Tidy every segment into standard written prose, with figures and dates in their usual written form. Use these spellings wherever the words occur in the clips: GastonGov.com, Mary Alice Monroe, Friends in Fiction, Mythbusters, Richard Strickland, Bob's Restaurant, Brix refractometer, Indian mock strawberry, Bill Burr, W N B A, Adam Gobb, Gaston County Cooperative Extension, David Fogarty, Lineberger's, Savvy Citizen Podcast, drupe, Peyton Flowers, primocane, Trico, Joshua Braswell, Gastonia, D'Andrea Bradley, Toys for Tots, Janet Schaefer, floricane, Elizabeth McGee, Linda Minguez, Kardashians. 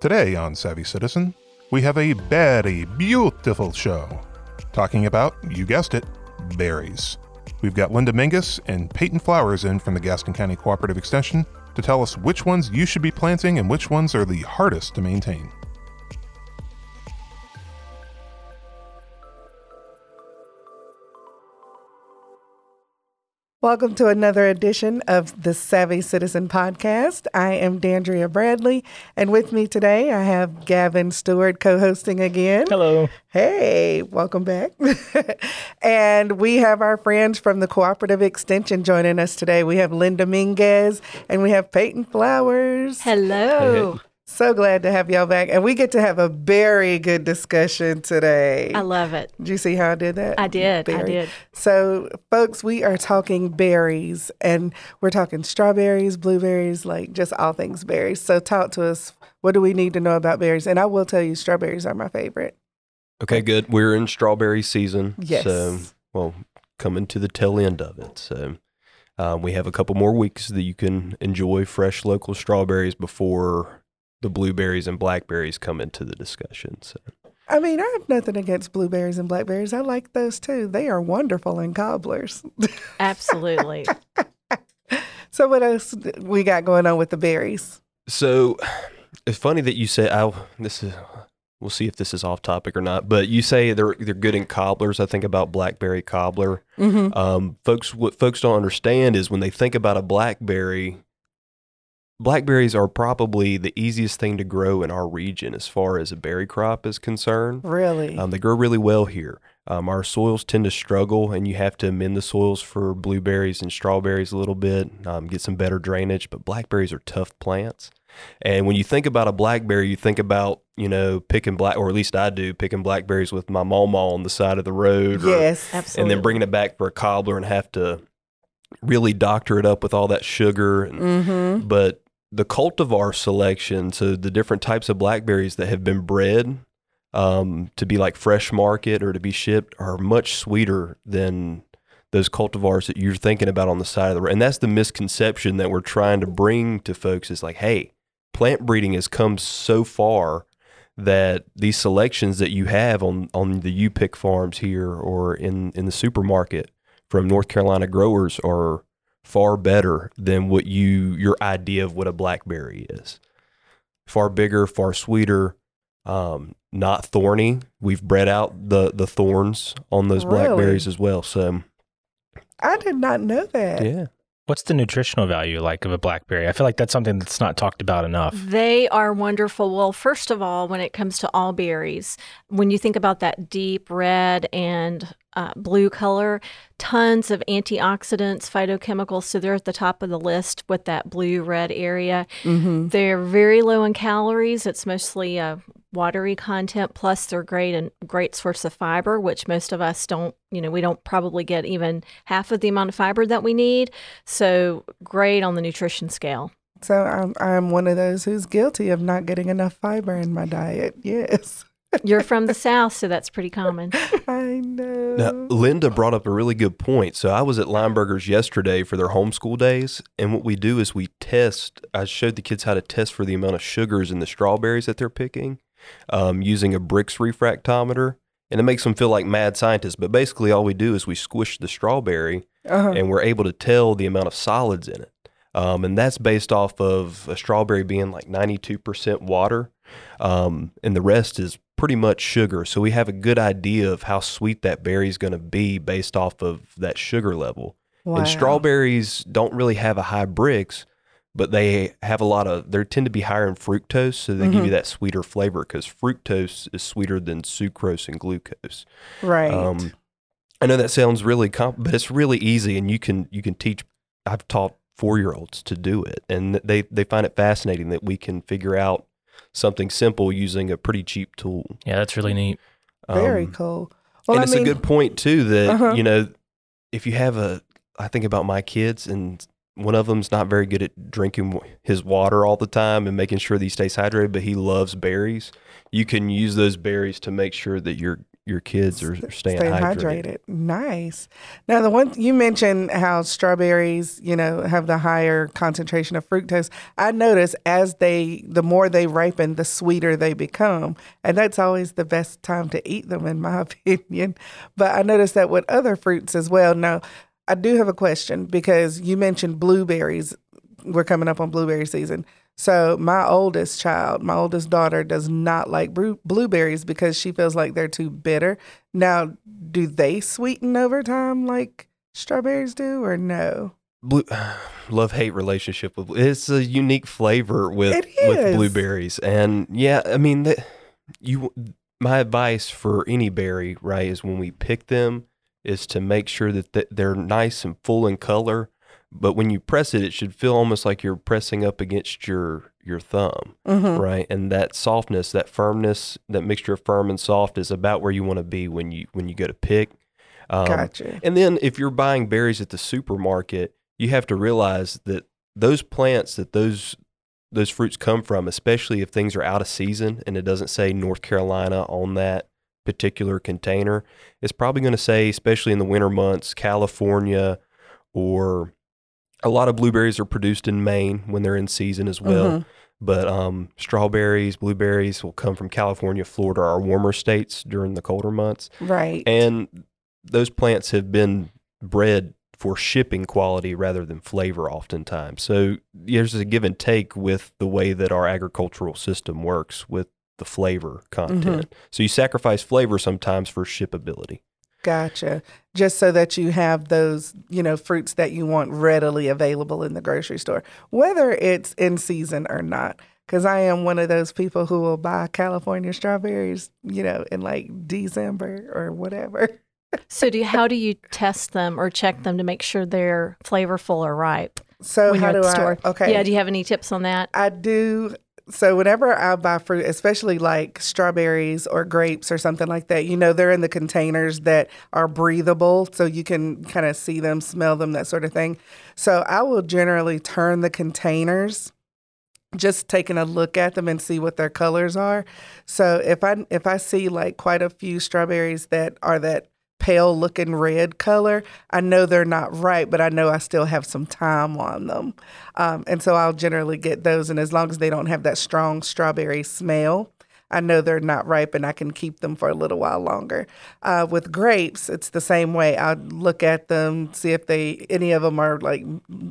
Today on Savvy Citizen, we have a very beautiful show talking about, you guessed it, berries. We've got Linda Minguez and Peyton Flowers in from the Gaston County Cooperative Extension to tell us which ones you should be planting and which ones are the hardest to maintain. Welcome to another edition of the Savvy Citizen Podcast. I am D'Andrea Bradley, and with me today I have Gavin Stewart co-hosting again. Hello. Hey, welcome back. And we have our friends from the Cooperative Extension joining us today. We have Linda Minguez, and we have Peyton Flowers. Hello. Hey. So glad to have y'all back. And we get to have a very good discussion today. I love it. Did you see how I did that? I did. Berry. I did. So, folks, we are talking berries, and we're talking strawberries, blueberries, like just all things berries. So talk to us. What do we need to know about berries? And I will tell you, strawberries are my favorite. Okay, good. We're in strawberry season. Yes. So, well, coming to the tail end of it. So we have a couple more weeks that you can enjoy fresh local strawberries before the blueberries and blackberries come into the discussion. So, I mean, I have nothing against blueberries and blackberries. I like those too. They are wonderful in cobblers. Absolutely. So, what else we got going on with the berries? So, it's funny that you say, we'll see if this is off topic or not. But you say they're good in cobblers. I think about blackberry cobbler. Mm-hmm. What folks don't understand is when they think about a blackberry. Blackberries are probably the easiest thing to grow in our region as far as a berry crop is concerned. Really? They grow really well here. Our soils tend to struggle, and you have to amend the soils for blueberries and strawberries a little bit, get some better drainage, but blackberries are tough plants. And when you think about a blackberry, you think about, picking or at least I do, picking blackberries with my mawmaw on the side of the road. Yes, absolutely. And then bringing it back for a cobbler and have to really doctor it up with all that sugar. Mm-hmm. But the cultivar selection, so the different types of blackberries that have been bred to be like fresh market or to be shipped are much sweeter than those cultivars that you're thinking about on the side of the road. And that's the misconception that we're trying to bring to folks is like, hey, plant breeding has come so far that these selections that you have on the U-Pick farms here or in the supermarket from North Carolina growers are far better than what your idea of what a blackberry is. Far bigger, far sweeter, not thorny. We've bred out the thorns on those blackberries as well. So I did not know that. Yeah. What's the nutritional value like of a blackberry? I feel like that's something that's not talked about enough. They are wonderful. Well, first of all, when it comes to all berries, when you think about that deep red and blue color, tons of antioxidants, phytochemicals. So they're at the top of the list with that blue-red area. Mm-hmm. They're very low in calories. It's mostly watery content, plus they're great and great source of fiber, which most of us don't, we don't probably get even half of the amount of fiber that we need. So great on the nutrition scale. So I'm one of those who's guilty of not getting enough fiber in my diet. Yes. You're from the South, so that's pretty common. I know. Now, Linda brought up a really good point. So I was at Lineberger's yesterday for their homeschool days, and what we do is we test. I showed the kids how to test for the amount of sugars in the strawberries that they're picking using a Brix refractometer, and it makes them feel like mad scientists. But basically all we do is we squish the strawberry, and we're able to tell the amount of solids in it. And that's based off of a strawberry being like 92% water, and the rest is pretty much sugar. So we have a good idea of how sweet that berry is going to be based off of that sugar level. Wow. And strawberries don't really have a high Brix, but they have they tend to be higher in fructose. So they give you that sweeter flavor because fructose is sweeter than sucrose and glucose. Right. I know that sounds really but it's really easy, and you can teach. I've taught 4-year-olds to do it, and they find it fascinating that we can figure out something simple using a pretty cheap tool. Yeah, that's really neat. Very cool. Well, and it's a good point, too, that, if you have I think about my kids, and one of them's not very good at drinking his water all the time and making sure that he stays hydrated, but he loves berries. You can use those berries to make sure that you're your kids are staying hydrated. Nice. Now, the one you mentioned how strawberries, you know, have the higher concentration of fructose. I notice as the more they ripen, the sweeter they become. And that's always the best time to eat them, in my opinion. But I noticed that with other fruits as well. Now, I do have a question because you mentioned blueberries. We're coming up on blueberry season. So my oldest daughter does not like blueberries because she feels like they're too bitter. Now, do they sweeten over time like strawberries do or no? Love-hate relationship. It's a unique flavor with blueberries. And yeah, I mean, my advice for any berry, right, is when we pick them is to make sure that they're nice and full in color. But when you press it, it should feel almost like you're pressing up against your thumb, mm-hmm. right? And that softness, that firmness, that mixture of firm and soft is about where you want to be when you go to pick. Gotcha. And then if you're buying berries at the supermarket, you have to realize that those plants that those fruits come from, especially if things are out of season and it doesn't say North Carolina on that particular container, it's probably going to say, especially in the winter months, California or... A lot of blueberries are produced in Maine when they're in season as well. Mm-hmm. But strawberries, blueberries will come from California, Florida, our warmer states during the colder months. Right. And those plants have been bred for shipping quality rather than flavor oftentimes. So there's a give and take with the way that our agricultural system works with the flavor content. Mm-hmm. So you sacrifice flavor sometimes for shippability. Gotcha. Just so that you have those, you know, fruits that you want readily available in the grocery store, whether it's in season or not. Because I am one of those people who will buy California strawberries, you know, in like December or whatever. So how do you test them or check them to make sure they're flavorful or ripe? So when how you're at the store? Okay. Yeah. Do you have any tips on that? I do. So whenever I buy fruit, especially like strawberries or grapes or something like that, you know, they're in the containers that are breathable. So you can kind of see them, smell them, that sort of thing. So I will generally turn the containers, just taking a look at them and see what their colors are. So if I see like quite a few strawberries that are that pale looking red color, I know they're not ripe, but I know I still have some time on them. And so I'll generally get those. And as long as they don't have that strong strawberry smell, I know they're not ripe and I can keep them for a little while longer. With grapes, it's the same way. I'll look at them, see if any of them are like,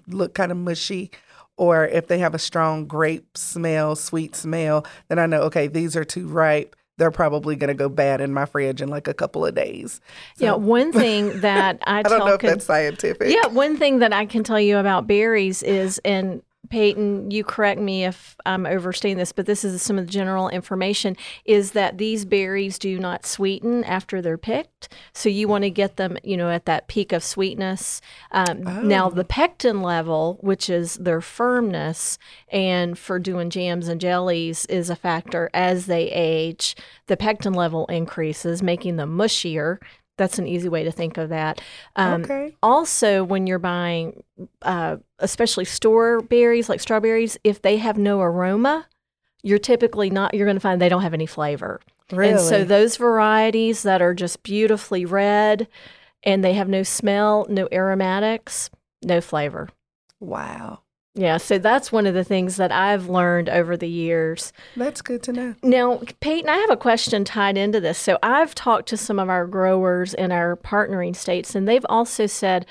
look kind of mushy, or if they have a strong grape smell, sweet smell, then I know, okay, these are too ripe. They're probably going to go bad in my fridge in like a couple of days. So. Yeah, one thing that I don't know if that's scientific. Yeah, one thing that I can tell you about berries is, and Peyton, you correct me if I'm overstating this, but this is some of the general information, is that these berries do not sweeten after they're picked. So you want to get them, you know, at that peak of sweetness. Now, the pectin level, which is their firmness, and for doing jams and jellies is a factor. As they age, the pectin level increases, making them mushier. That's an easy way to think of that. Okay. Also, when you're buying, especially store berries like strawberries, if they have no aroma, you're going to find they don't have any flavor. Really? And so those varieties that are just beautifully red and they have no smell, no aromatics, no flavor. Wow. Yeah, so that's one of the things that I've learned over the years. That's good to know. Now, Peyton, I have a question tied into this. So I've talked to some of our growers in our partnering states, and they've also said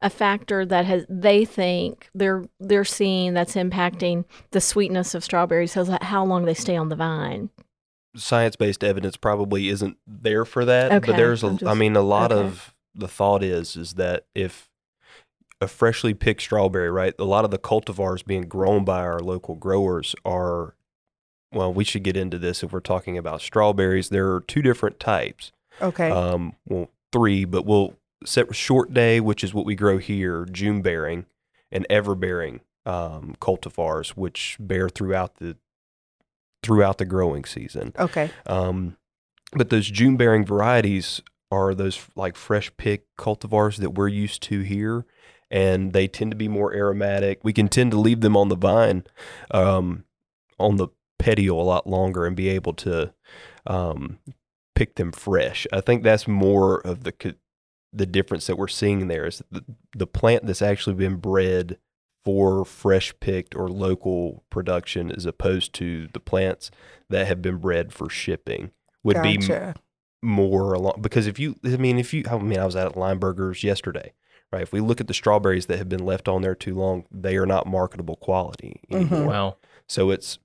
a factor that they think they're seeing that's impacting the sweetness of strawberries is how long they stay on the vine. Science-based evidence probably isn't there for that, okay. But a lot of the thought is that if a freshly picked strawberry, right? A lot of the cultivars being grown by our local growers are, well, we should get into this if we're talking about strawberries. There are two different types. Okay. Well, three, but we'll set short day, which is what we grow here, June bearing, and ever bearing cultivars, which bear throughout the growing season. Okay. But those June bearing varieties are those like fresh picked cultivars that we're used to here. And they tend to be more aromatic. We can tend to leave them on the vine, on the petiole a lot longer and be able to pick them fresh. I think that's more of the difference that we're seeing there is the plant that's actually been bred for fresh picked or local production as opposed to the plants that have been bred for shipping would Gotcha. Be more along. Because I was at Lineberger's yesterday, right? If we look at the strawberries that have been left on there too long, they are not marketable quality anymore. Mm-hmm. Wow. So it's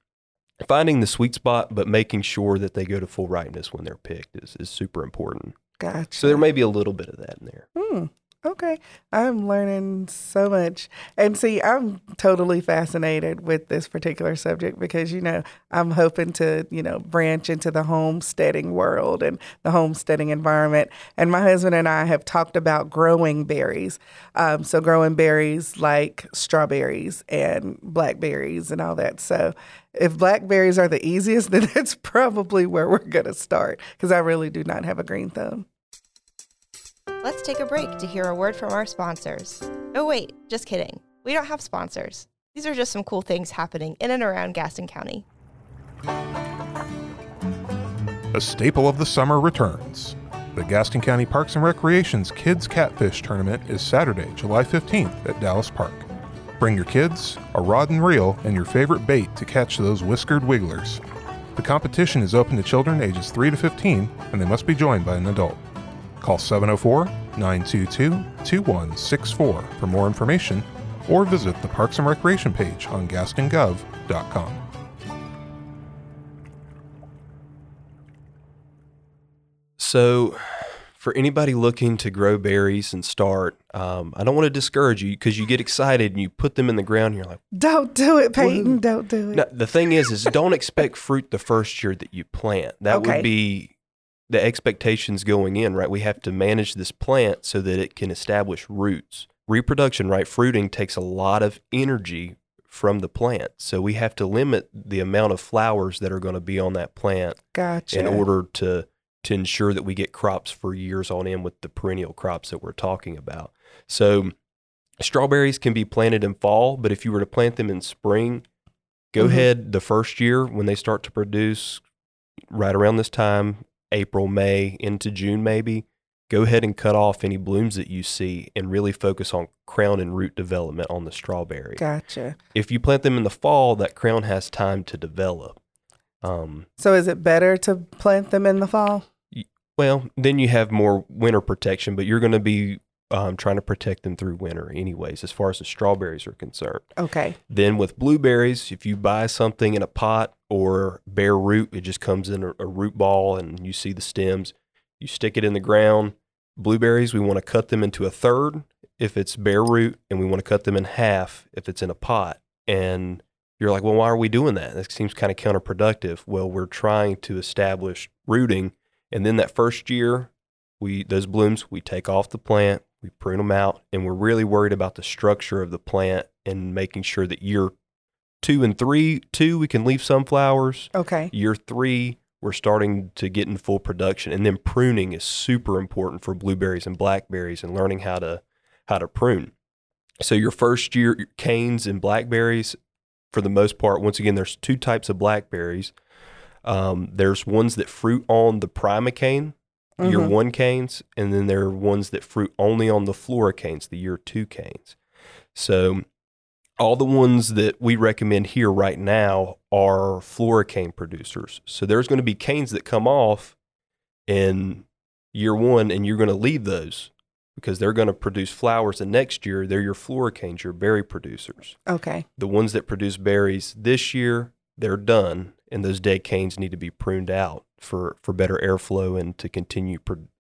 finding the sweet spot, but making sure that they go to full ripeness when they're picked is super important. Gotcha. So there may be a little bit of that in there. Hmm. Okay. I'm learning so much. And see, I'm totally fascinated with this particular subject because, I'm hoping to, branch into the homesteading world and the homesteading environment. And my husband and I have talked about growing berries. So growing berries like strawberries and blackberries and all that. So if blackberries are the easiest, then that's probably where we're going to start because I really do not have a green thumb. Let's take a break to hear a word from our sponsors. Oh wait, just kidding. We don't have sponsors. These are just some cool things happening in and around Gaston County. A staple of the summer returns. The Gaston County Parks and Recreation's Kids Catfish Tournament is Saturday, July 15th at Dallas Park. Bring your kids, a rod and reel, and your favorite bait to catch those whiskered wigglers. The competition is open to children ages 3 to 15, and they must be joined by an adult. Call 704-922-2164 for more information or visit the Parks and Recreation page on GastonGov.com. So for anybody looking to grow berries and start, I don't want to discourage you because you get excited and you put them in the ground and you're like, don't do it, Peyton, don't do it. No, the thing is don't expect fruit the first year that you plant. That would be the expectations going in, right? We have to manage this plant so that it can establish roots. Reproduction, right? Fruiting takes a lot of energy from the plant. So we have to limit the amount of flowers that are going to be on that plant in order to ensure that we get crops for years on end with the perennial crops that we're talking about. So strawberries can be planted in fall, but if you were to plant them in spring, go ahead the first year when they start to produce right around this time, April, May, into June maybe, go ahead and cut off any blooms that you see and really focus on crown and root development on the strawberry. Gotcha. If you plant them in the fall, that crown has time to develop. So is it better to plant them in the fall? Well, then you have more winter protection, but you're going to be trying to protect them through winter anyways, as far as the strawberries are concerned. Okay. Then with blueberries, if you buy something in a pot or bare root, it just comes in a root ball and you see the stems, you stick it in the ground. Blueberries, we want to cut them into a third if it's bare root, and we want to cut them in half if it's in a pot. And you're like, well, why are we doing that? That seems kind of counterproductive. Well, we're trying to establish rooting. And then that first year, those blooms, we take off the plant. We prune them out, and we're really worried about the structure of the plant and making sure that year 2 and 3, we can leave some flowers. Okay. Year 3, we're starting to get in full production, and then pruning is super important for blueberries and blackberries and learning how to prune. So your first year, your canes and blackberries, for the most part, once again, there's two types of blackberries. There's ones that fruit on the primocane. Year 1 canes, and then there are ones that fruit only on the floricanes, the year 2 canes. So all the ones that we recommend here right now are floricane producers. So there's going to be canes that come off in year 1, and you're going to leave those because they're going to produce flowers the next year. They're your floricanes, your berry producers. Okay. The ones that produce berries this year, they're done, and those dead canes need to be pruned out for better airflow and to continue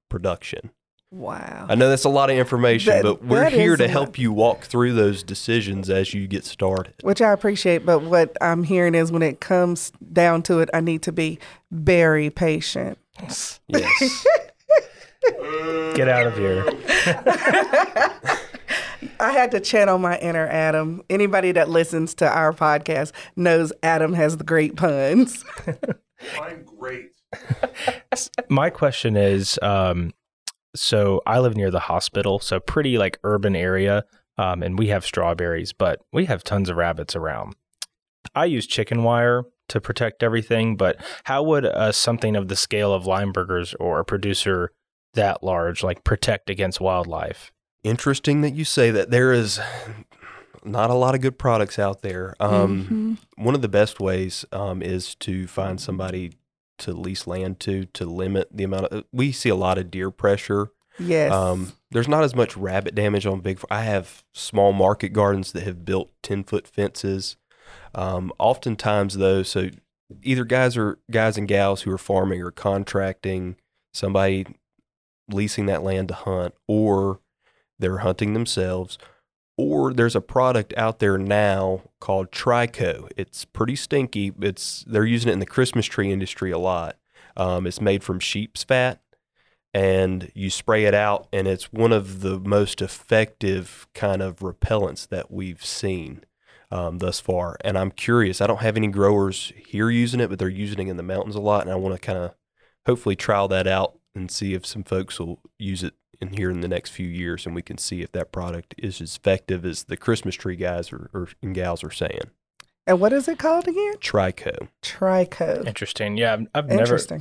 production. Wow. I know that's a lot of information, but we're here to help you walk through those decisions as you get started. Which I appreciate, but what I'm hearing is when it comes down to it, I need to be very patient. Yes. Get out of here. I had to channel my inner Adam. Anybody that listens to our podcast knows Adam has the great puns. I'm great. My question is, so I live near the hospital, so pretty like urban area, and we have strawberries, but we have tons of rabbits around. I use chicken wire to protect everything, but how would something of the scale of Lineberger's or a producer that large, like, protect against wildlife? Interesting that you say that. There is not a lot of good products out there. One of the best ways is to find somebody to lease land to limit the amount of, we see a lot of deer pressure. Yes. There's not as much rabbit damage on big. I have small market gardens that have built 10-foot fences. Oftentimes though, so either guys and gals who are farming or contracting somebody, leasing that land to hunt, or they're hunting themselves, or there's a product out there now called Trico. It's pretty stinky. They're using it in the Christmas tree industry a lot. It's made from sheep's fat, and you spray it out, and it's one of the most effective kind of repellents that we've seen thus far. And I'm curious, I don't have any growers here using it, but they're using it in the mountains a lot, and I want to kind of hopefully trial that out and see if some folks will use it in here in the next few years, and we can see if that product is as effective as the Christmas tree guys and gals are saying. And what is it called again? Trico. Trico. Interesting. Yeah, I've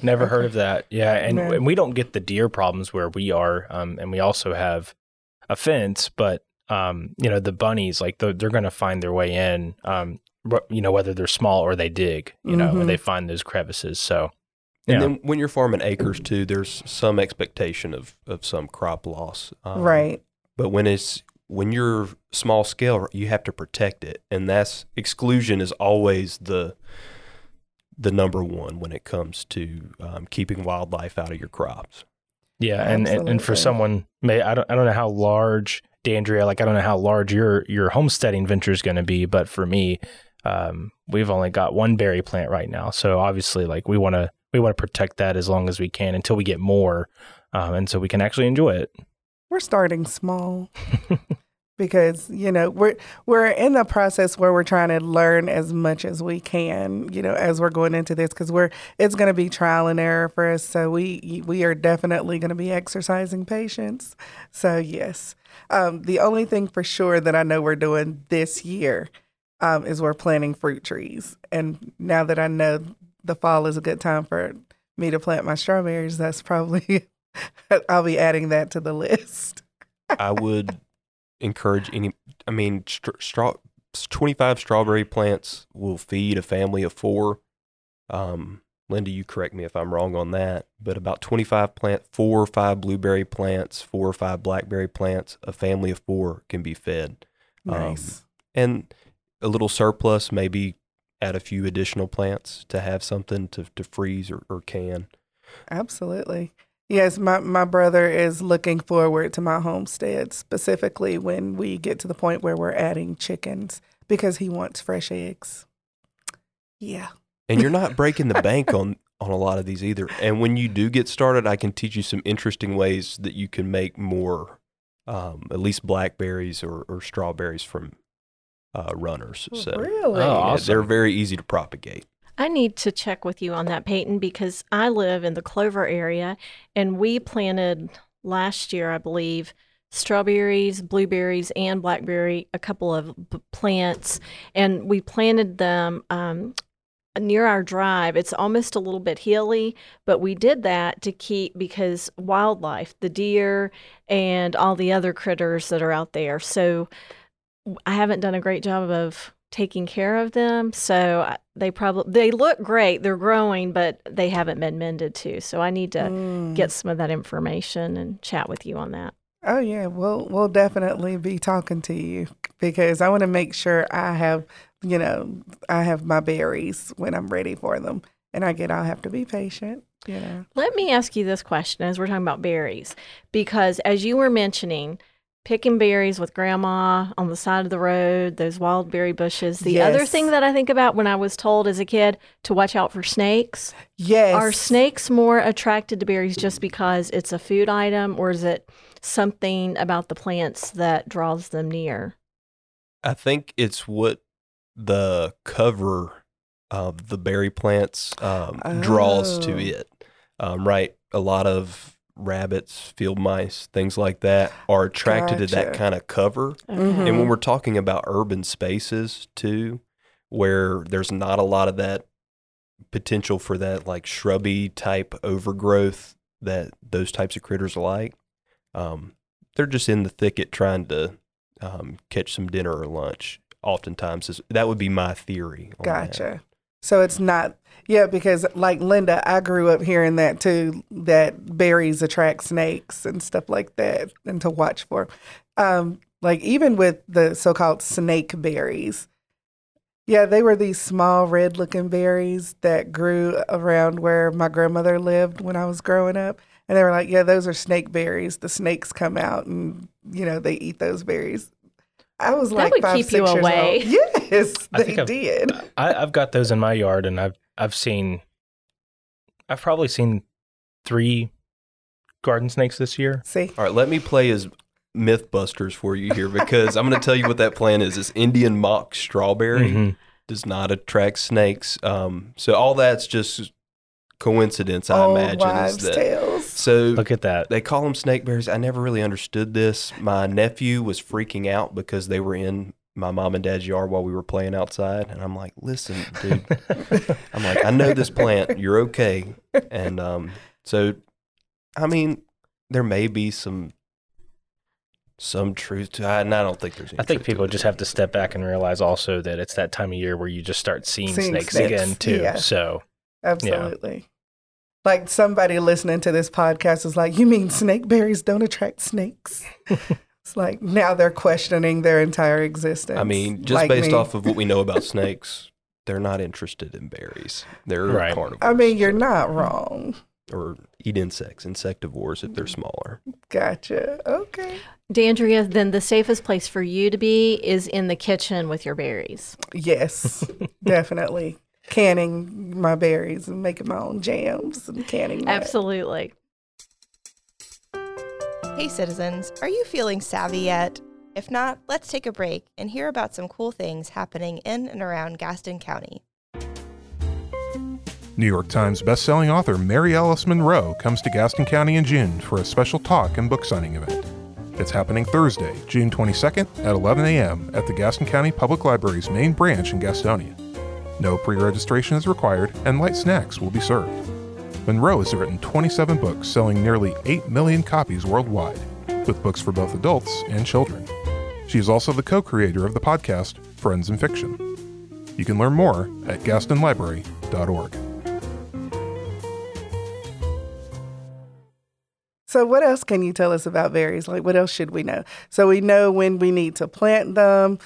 never heard of that. Yeah, and we don't get the deer problems where we are, and we also have a fence, but the bunnies, like they're going to find their way in, whether they're small or they dig, and they find those crevices. So. And then when you're farming acres too, there's some expectation of some crop loss. Right. But when you're small scale, you have to protect it. And that's exclusion is always the number one when it comes to keeping wildlife out of your crops. Yeah. And for someone, I don't know how large, D'Andrea, like I don't know how large your homesteading venture is going to be, but for me, we've only got one berry plant right now. So obviously like we want to protect that as long as we can until we get more, and so we can actually enjoy it. We're starting small because, we're in the process where we're trying to learn as much as we can, as we're going into this, because it's going to be trial and error for us. So we are definitely going to be exercising patience. So, yes, the only thing for sure that I know we're doing this year is we're planting fruit trees. And now that I know the fall is a good time for me to plant my strawberries, that's probably, I'll be adding that to the list. I would encourage 25 strawberry plants will feed a family of four. Linda, you correct me if I'm wrong on that, but about 25 plants, 4 or 5 blueberry plants, 4 or 5 blackberry plants, a family of four can be fed. Nice. And a little surplus, maybe add a few additional plants to have something to freeze or can. Absolutely. Yes, my brother is looking forward to my homestead, specifically when we get to the point where we're adding chickens, because he wants fresh eggs. Yeah. And you're not breaking the bank on a lot of these either. And when you do get started, I can teach you some interesting ways that you can make more, at least blackberries or strawberries from runners. So. Really? Oh, awesome. They're very easy to propagate. I need to check with you on that, Peyton, because I live in the Clover area, and we planted last year, I believe, strawberries, blueberries, and blackberry, a couple of plants, and we planted them near our drive. It's almost a little bit hilly, but we did that to keep, because wildlife, the deer, and all the other critters that are out there. So I haven't done a great job of taking care of them, so they look great. They're growing, but they haven't been mended to. So I need to get some of that information and chat with you on that. Oh yeah, we'll definitely be talking to you, because I want to make sure I have my berries when I'm ready for them, and I'll have to be patient. Let me ask you this question as we're talking about berries, because as you were mentioning, picking berries with grandma on the side of the road, those wild berry bushes. The other thing that I think about when I was told as a kid to watch out for snakes. Yes. Are snakes more attracted to berries just because it's a food item, or is it something about the plants that draws them near? I think it's what the cover of the berry plants draws to it. Right. A lot of rabbits, field mice, things like that are attracted to that kind of cover. And when we're talking about urban spaces too, where there's not a lot of that potential for that like shrubby type overgrowth that those types of critters like. They're just in the thicket trying to catch some dinner or lunch. Oftentimes, that would be my theory. Gotcha. So it's not, yeah, because like Linda, I grew up hearing that too, that berries attract snakes and stuff like that, and to watch for. Like even with the so-called snake berries, yeah, they were these small red-looking berries that grew around where my grandmother lived when I was growing up. And they were like, yeah, those are snake berries. The snakes come out and, you know, they eat those berries. I was like 5, 6 years old. That would keep you away. Yes, they did. I've got those in my yard, and I've probably seen 3 garden snakes this year. See? All right, let me play as Mythbusters for you here, because I'm going to tell you what that plant is. It's Indian mock strawberry. Mm-hmm. Does not attract snakes. So all that's just coincidence, I imagine. Wives' tales. So look at that. They call them snake berries. I never really understood this. My nephew was freaking out because they were in my mom and dad's yard while we were playing outside, and I'm like, "Listen, dude." I'm like, "I know this plant. You're okay." And so, I mean, there may be some truth to it, and I don't think there's any. I think people just have to step back and realize also that it's that time of year where you just start seeing snakes again too. Yeah. So absolutely. Yeah. Like somebody listening to this podcast is like, you mean snake berries don't attract snakes? It's like now they're questioning their entire existence. I mean, just like based off of what we know about snakes, they're not interested in berries. They're carnivores. I mean, you're not wrong. Or eat insects, insectivores if they're smaller. Gotcha. Okay. D'Andrea, then the safest place for you to be is in the kitchen with your berries. Yes, definitely. Canning my berries and making my own jams and canning. Absolutely. Hey, citizens, are you feeling savvy yet? If not, let's take a break and hear about some cool things happening in and around Gaston County. New York Times bestselling author Mary Alice Monroe comes to Gaston County in June for a special talk and book signing event. It's happening Thursday, June 22nd at 11 a.m. at the Gaston County Public Library's main branch in Gastonia. No pre-registration is required, and light snacks will be served. Monroe has written 27 books, selling nearly 8 million copies worldwide, with books for both adults and children. She is also the co-creator of the podcast, Friends in Fiction. You can learn more at GastonLibrary.org. So what else can you tell us about berries? Like, what else should we know? So we know when we need to plant them.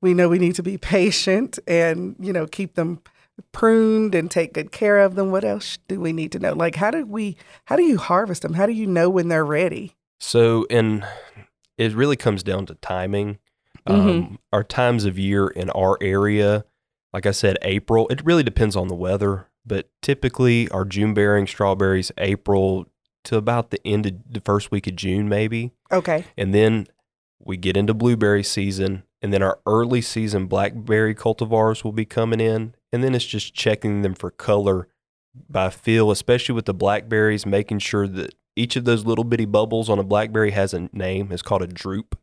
We know we need to be patient and, you know, keep them pruned and take good care of them. What else do we need to know? Like, how do you harvest them? How do you know when they're ready? So, and it really comes down to timing. Our times of year in our area, like I said, April, it really depends on the weather, but typically our June bearing strawberries, April to about the end of the first week of June, maybe. Okay. And then we get into blueberry season. And then our early season blackberry cultivars will be coming in. And then it's just checking them for color by feel, especially with the blackberries, making sure that each of those little bitty bubbles on a blackberry has a name. It's called a drupe.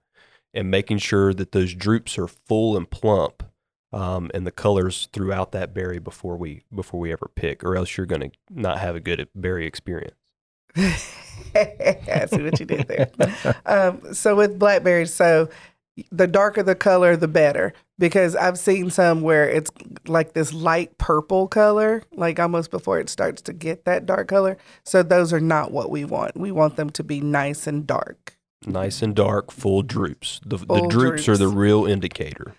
And making sure that those drupes are full and plump and the colors throughout that berry before we ever pick, or else you're going to not have a good berry experience. I see what you did there. So with blackberries, the darker the color, the better, because I've seen some where it's like this light purple color, like almost before it starts to get that dark color. So those are not what we want. We want them to be nice and dark. Nice and dark, full drupes. The drupes are the real indicator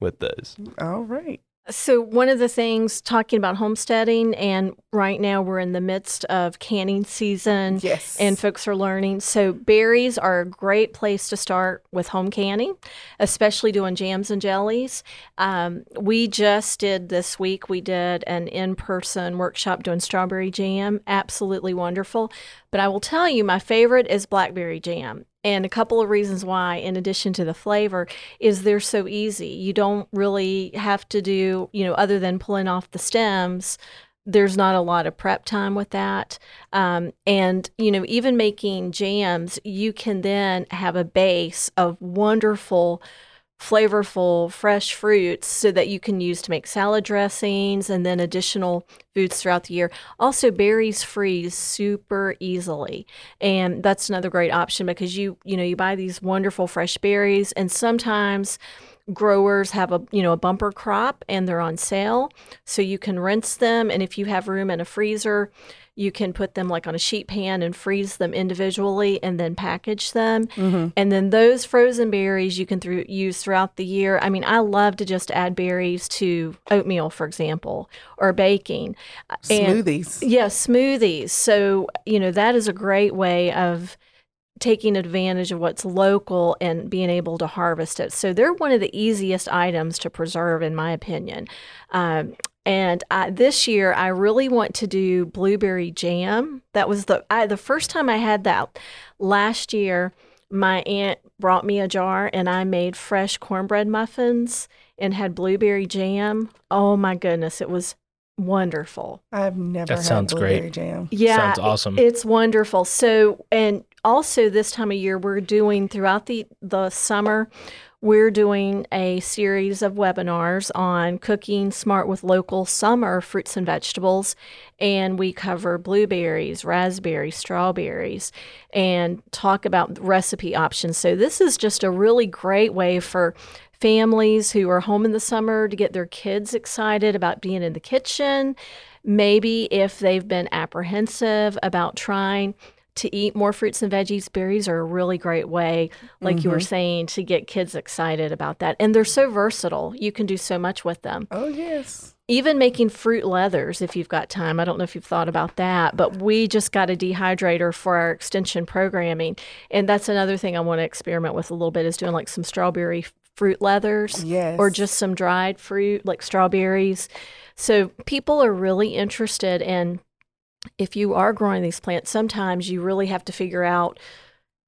with those. All right. So one of the things, talking about homesteading, and right now we're in the midst of canning season. Yes. And folks are learning. So berries are a great place to start with home canning, especially doing jams and jellies. We just did this week, we did an in-person workshop doing strawberry jam. Absolutely wonderful. But I will tell you, my favorite is blackberry jam. And a couple of reasons why, in addition to the flavor, is they're so easy. You don't really have to do, other than pulling off the stems, there's not a lot of prep time with that. And even making jams, you can then have a base of wonderful flavorful fresh fruits so that you can use to make salad dressings and then additional foods throughout the year. Also, berries freeze super easily, and that's another great option because you buy these wonderful fresh berries, and sometimes growers have a bumper crop and they're on sale, so you can rinse them, and if you have room in a freezer, you can put them like on a sheet pan and freeze them individually and then package them. Mm-hmm. And then those frozen berries you can use throughout the year. I mean, I love to just add berries to oatmeal, for example, or baking. Smoothies. Smoothies. So, that is a great way of taking advantage of what's local and being able to harvest it. So they're one of the easiest items to preserve, in my opinion. And this year, I really want to do blueberry jam. That was the first time I had that last year. My aunt brought me a jar, and I made fresh cornbread muffins and had blueberry jam. Oh my goodness, it was wonderful. I've never had blueberry jam. Yeah, sounds awesome. It's wonderful. So, and also this time of year, we're doing throughout the summer. We're doing a series of webinars on cooking smart with local summer fruits and vegetables, and we cover blueberries, raspberries, strawberries, and talk about recipe options. So this is just a really great way for families who are home in the summer to get their kids excited about being in the kitchen. Maybe if they've been apprehensive about trying to eat more fruits and veggies, berries are a really great way, like you were saying, to get kids excited about that. And they're so versatile. You can do so much with them. Oh, yes. Even making fruit leathers, if you've got time. I don't know if you've thought about that, but we just got a dehydrator for our extension programming. And that's another thing I want to experiment with a little bit, is doing like some strawberry fruit leathers, yes, or just some dried fruit, like strawberries. So people are really interested in. If you are growing these plants, sometimes you really have to figure out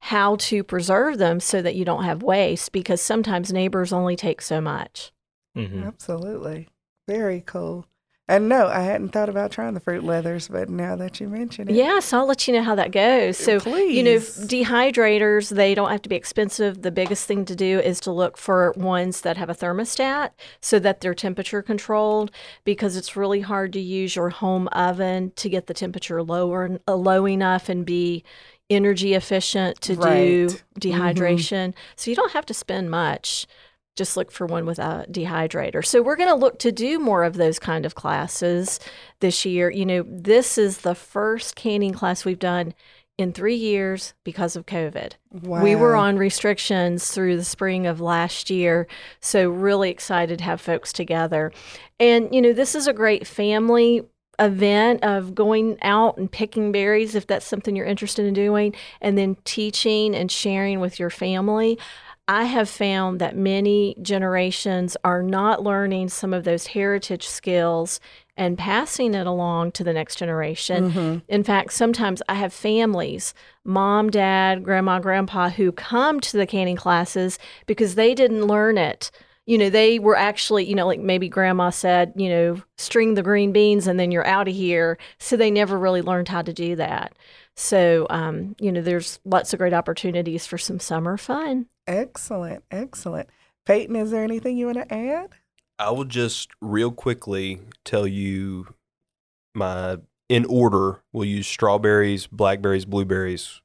how to preserve them so that you don't have waste, because sometimes neighbors only take so much. Mm-hmm. Absolutely. Very cool. And no, I hadn't thought about trying the fruit leathers, but now that you mention it. Yes, I'll let you know how that goes. So, please. Dehydrators, they don't have to be expensive. The biggest thing to do is to look for ones that have a thermostat so that they're temperature controlled, because it's really hard to use your home oven to get the temperature low enough and be energy efficient to do dehydration. Mm-hmm. So you don't have to spend much. Just look for one with a dehydrator. So we're going to look to do more of those kind of classes this year. This is the first canning class we've done in 3 years because of COVID. Wow. We were on restrictions through the spring of last year, so really excited to have folks together. And, this is a great family event of going out and picking berries, if that's something you're interested in doing, and then teaching and sharing with your family. I have found that many generations are not learning some of those heritage skills and passing it along to the next generation. Mm-hmm. In fact, sometimes I have families, mom, dad, grandma, grandpa, who come to the canning classes because they didn't learn it. They were actually, like maybe grandma said, string the green beans and then you're out of here. So they never really learned how to do that. So, there's lots of great opportunities for some summer fun. Excellent. Excellent. Peyton, is there anything you want to add? I will just real quickly tell you in order, we'll use strawberries, blackberries, blueberries,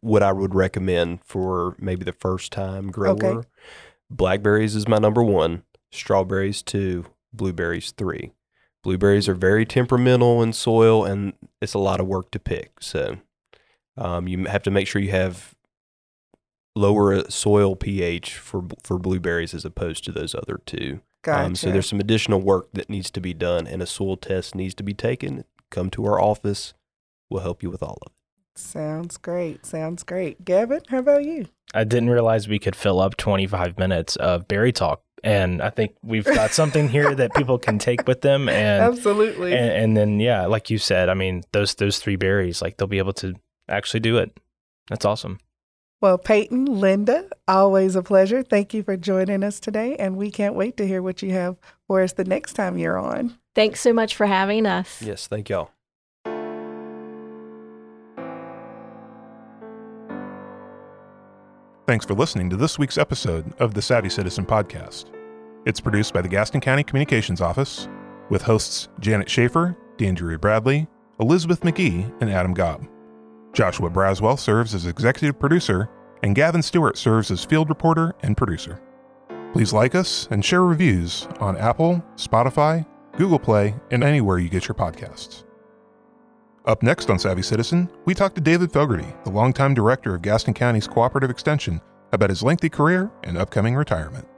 what I would recommend for maybe the first time grower. Okay. Blackberries is my number one, strawberries 2, blueberries 3. Blueberries are very temperamental in soil, and it's a lot of work to pick. So you have to make sure you have lower soil pH for blueberries as opposed to those other two. Gotcha. So there's some additional work that needs to be done, and a soil test needs to be taken. Come to our office. We'll help you with all of it. Sounds great. Sounds great. Gavin, how about you? I didn't realize we could fill up 25 minutes of berry talk. And I think we've got something here that people can take with them. And absolutely. And then, yeah, like you said, I mean, those 3 berries, like they'll be able to actually do it. That's awesome. Well, Peyton, Linda, always a pleasure. Thank you for joining us today. And we can't wait to hear what you have for us the next time you're on. Thanks so much for having us. Yes, thank y'all. Thanks for listening to this week's episode of the Savvy Citizen Podcast. It's produced by the Gaston County Communications Office with hosts Janet Schaefer, D'Andrea Bradley, Elizabeth McGee, and Adam Gobb. Joshua Braswell serves as executive producer, and Gavin Stewart serves as field reporter and producer. Please like us and share reviews on Apple, Spotify, Google Play, and anywhere you get your podcasts. Up next on Savvy Citizen, we talk to David Fogarty, the longtime director of Gaston County's Cooperative Extension, about his lengthy career and upcoming retirement.